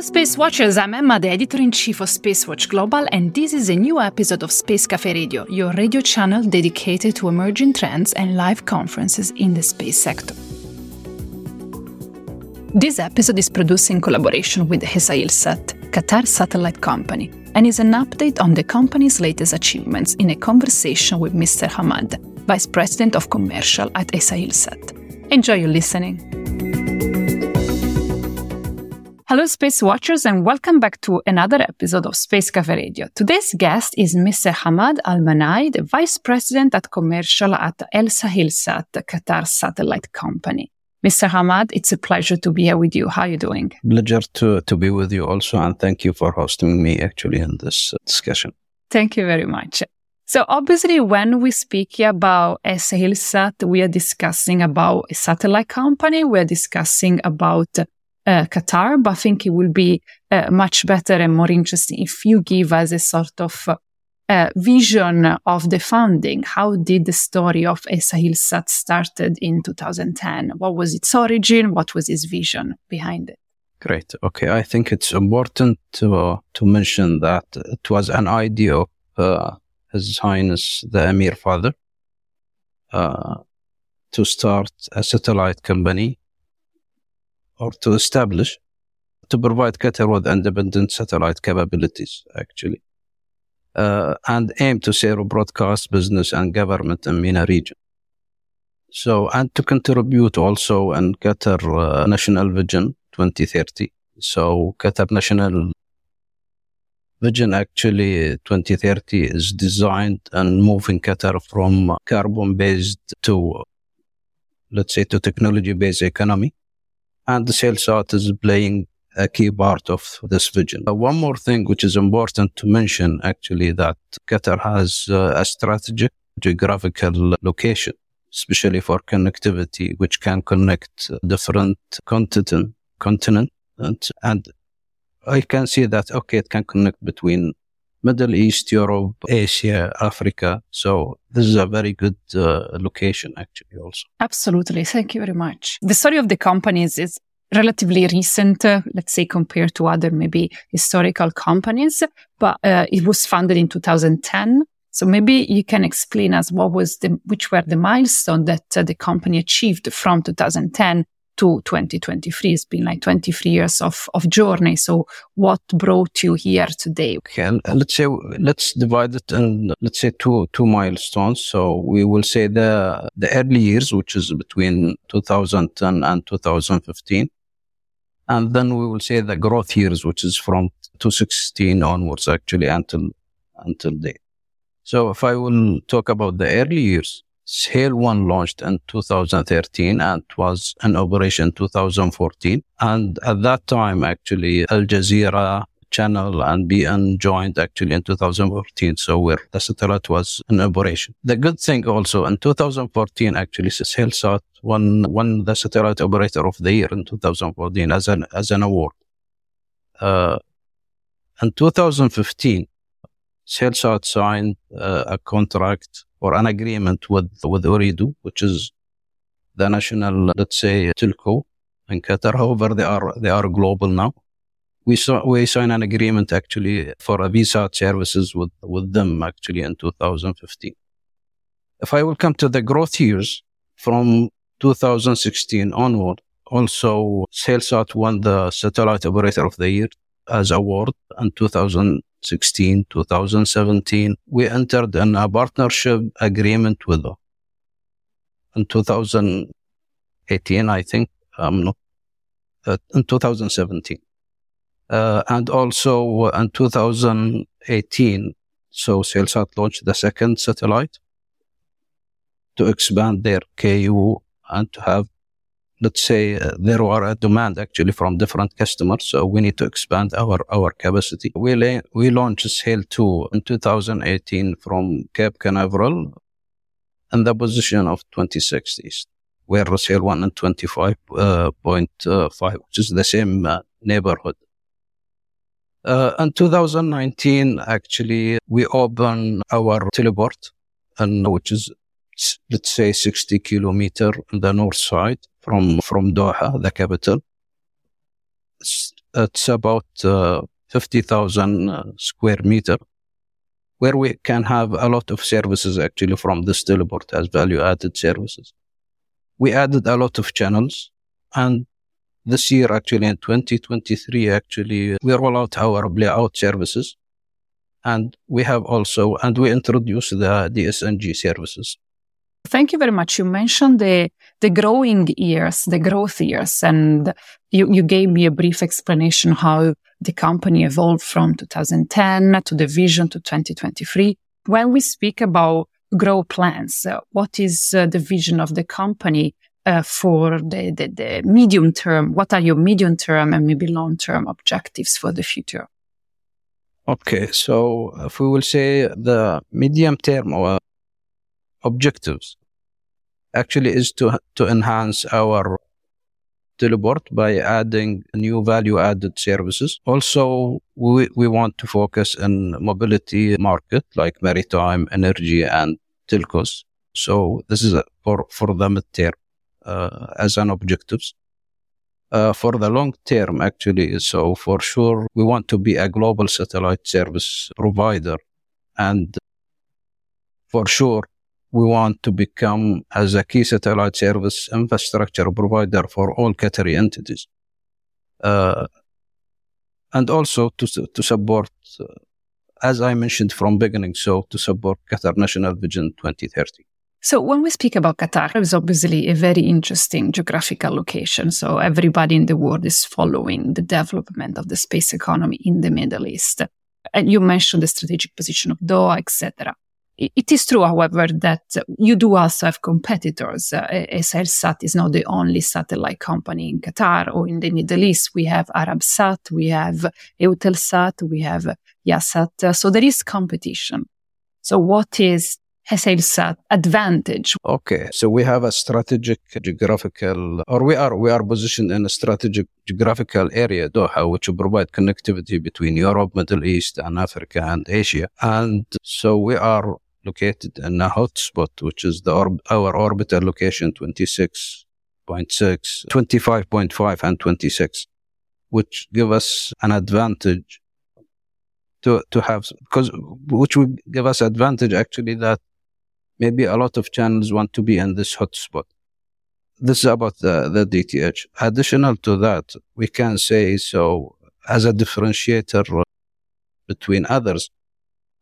Hello Space Watchers, I'm Emma, the Editor-in-Chief of Spacewatch Global, and this is a new episode of Space Café Radio, your radio channel dedicated to emerging trends and live conferences in the space sector. This episode is produced in collaboration with Es'hailSat, Qatar Satellite Company, and is an update on the company's latest achievements in a conversation with Mr. Hamad, Vice President of Commercial at Es'hailSat. Enjoy your listening. Hello, Space Watchers, and welcome back to another episode of Space Café Radio. Today's guest is Mr. Hamad Al-Mannai, the Vice President at Commercial at Es'hailSat, Qatar Satellite Company. Mr. Hamad, it's a pleasure to be here with you. How are you doing? Pleasure to be with you also, and thank you for hosting me actually in this discussion. Thank you very much. So obviously, when we speak about Es'hailSat, we are discussing about a satellite company. We are discussing about Qatar, but I think it will be much better and more interesting if you give us a sort of vision of the founding. How did the story of Es'hailSat started in 2010? What was its origin? What was its vision behind it? Great. Okay, I think it's important to mention that it was an idea of His Highness the Emir Father to start a satellite company, or to establish, to provide Qatar with independent satellite capabilities, actually, and aim to serve broadcast, business, and government in MENA region. So, and to contribute also in Qatar National Vision 2030. So, Qatar National Vision, actually, 2030 is designed and moving Qatar from carbon-based to, let's say, to technology-based economy. And the Es'hailSat is playing a key part of this vision. One more thing which is important to mention, actually, that Qatar has a strategic geographical location, especially for connectivity, which can connect different continents. And I can see that, okay, it can connect between Middle East, Europe, Asia, Africa. So this is a very good location, actually, also. Absolutely. Thank you very much. The story of the companies is relatively recent, let's say, compared to other maybe historical companies, but it was founded in 2010. So maybe you can explain us which were the milestones that the company achieved from 2010 to 2023. It's been like 23 years of journey. So what brought you here today? Okay, let's divide it in, let's say, two milestones. So we will say the early years, which is between 2010 and 2015. And then we will say the growth years, which is from 2016 onwards, actually, until date. So if I will talk about the early years, Es'hailSat-1 launched in 2013 and was in operation 2014. And at that time, actually, Al Jazeera channel and BN joined actually in 2014. So where the satellite was in operation. The good thing also in 2014, actually, Es'hailSat won the satellite operator of the year in 2014 as an award. In 2015, Es'hailSat signed a contract or an agreement with Ooredoo, which is the national, let's say, telco in Qatar. However, they are global now. We signed an agreement actually for a VSAT services with them actually in 2015. If I will come to the growth years from 2016 onward, also Es'hailSat won the Satellite Operator of the Year as award in 2016, 2017, we entered in a partnership agreement with them. In 2018, I think, in 2017. And also in 2018, so Es'hailSat launched the second satellite to expand their KU and to have, let's say, there were a demand actually from different customers, so we need to expand our capacity. We launched Es'hailSat-2 in 2018 from Cape Canaveral in the position of 26th East, where Es'hailSat-1 in 25.5, which is the same neighborhood. In 2019, actually, we opened our teleport, which is, let's say, 60 kilometers on the north side from Doha, the capital. It's about 50,000 square meter, where we can have a lot of services actually from this teleport as value-added services. We added a lot of channels, and this year actually in 2023 actually we roll out our playout services, and we have also, and we introduced the DSNG services. Thank you very much. You mentioned the growing years, the growth years, and you gave me a brief explanation how the company evolved from 2010 to the vision to 2023. When we speak about growth plans, what is the vision of the company for the medium term? What are your medium term and maybe long term objectives for the future? Okay, so if we will say the medium term or objectives actually is to enhance our teleport by adding new value-added services. Also, we want to focus on mobility market like maritime, energy, and telcos. So this is for the mid-term as an objectives. For the long term, actually, so for sure, we want to be a global satellite service provider. And for sure, we want to become as a key satellite service infrastructure provider for all Qatari entities. And also to support, as I mentioned from beginning, so to support Qatar National Vision 2030. So when we speak about Qatar, it's obviously a very interesting geographical location. So everybody in the world is following the development of the space economy in the Middle East. And you mentioned the strategic position of Doha, etc. It is true, however, that you do also have competitors. Es'hailSat is not the only satellite company in Qatar or in the Middle East. We have ArabSat, we have Eutelsat, we have Yasat. So there is competition. So what is Es'hailSat advantage? Okay, so we have a strategic geographical, or we are positioned in a strategic geographical area, Doha, which provide connectivity between Europe, Middle East, and Africa and Asia. And so we are located in a hotspot, which is our orbital location 26.6, 25.5, and 26, which give us an advantage to have, because which would give us advantage actually that maybe a lot of channels want to be in this hotspot. This is about the DTH. Additional to that, we can say so as a differentiator between others.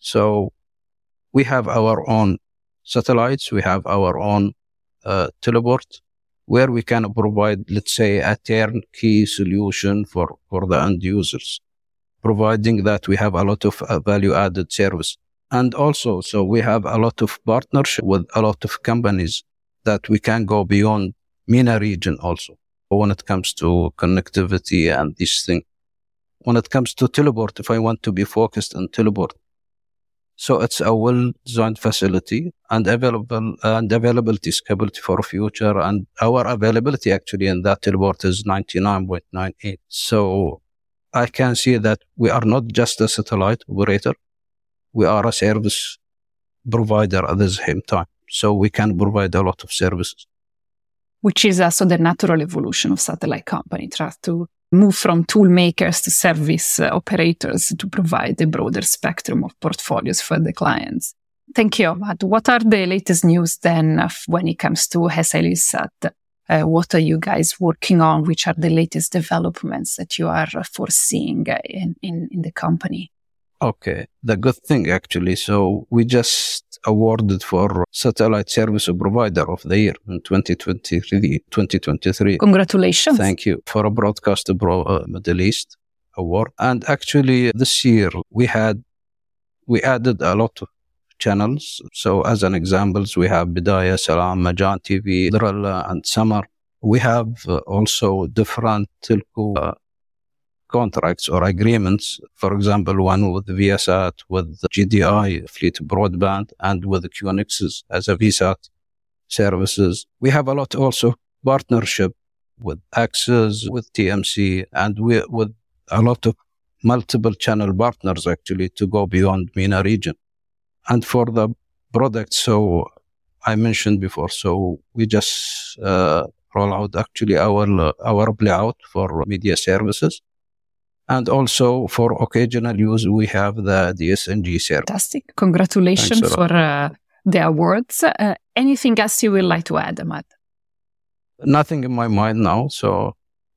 So we have our own satellites, we have our own teleport, where we can provide, let's say, a turnkey solution for the end users, providing that we have a lot of value-added service. And also, so we have a lot of partnership with a lot of companies that we can go beyond MENA region also when it comes to connectivity and this thing. When it comes to teleport, if I want to be focused on teleport, so it's a well-designed facility and availability capability for future. And our availability actually in that teleport is 99.98. So I can see that we are not just a satellite operator. We are a service provider at the same time. So we can provide a lot of services. Which is also the natural evolution of satellite company, tries to move from tool makers to service operators to provide a broader spectrum of portfolios for the clients. Thank you, Ahmad. What are the latest news then when it comes to Es'hailSat? What are you guys working on? Which are the latest developments that you are foreseeing in the company? Okay, the good thing actually. So we just awarded for Satellite Service Provider of the Year in 2023. Congratulations. Thank you for a Broadcast Middle East Award. And actually this year we added a lot of channels. So as an examples, we have Bidaya, Salam, Majan TV, Drallah, and Samar. We have also different telco contracts or agreements. For example, one with VSAT, with GDI, Fleet Broadband, and with QNX as a VSAT services. We have a lot also partnership with Axis, with TMC, and with a lot of multiple channel partners actually to go beyond MENA region. And for the product, so I mentioned before, so we just roll out actually our playout for media services. And also for occasional use, we have the DSNG service. Fantastic. Congratulations for the awards. Anything else you would like to add, Hamad? Nothing in my mind now. So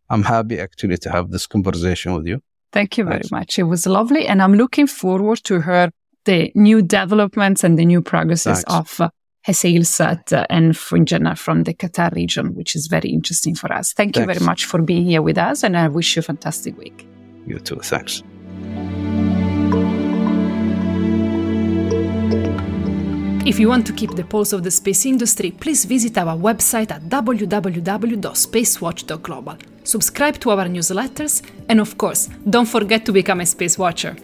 I'm happy actually to have this conversation with you. Thank you very much. It was lovely. And I'm looking forward to hear the new developments and the new progresses of Es'hailSat and in general from the Qatar region, which is very interesting for us. Thank you very much for being here with us, and I wish you a fantastic week. You too. Thanks. If you want to keep the pulse of the space industry, please visit our website at www.spacewatch.global. Subscribe to our newsletters, and of course, don't forget to become a Space Watcher.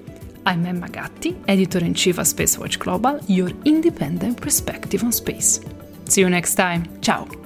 I'm Emma Gatti, Editor-in-Chief at Spacewatch Global, your independent perspective on space. See you next time. Ciao!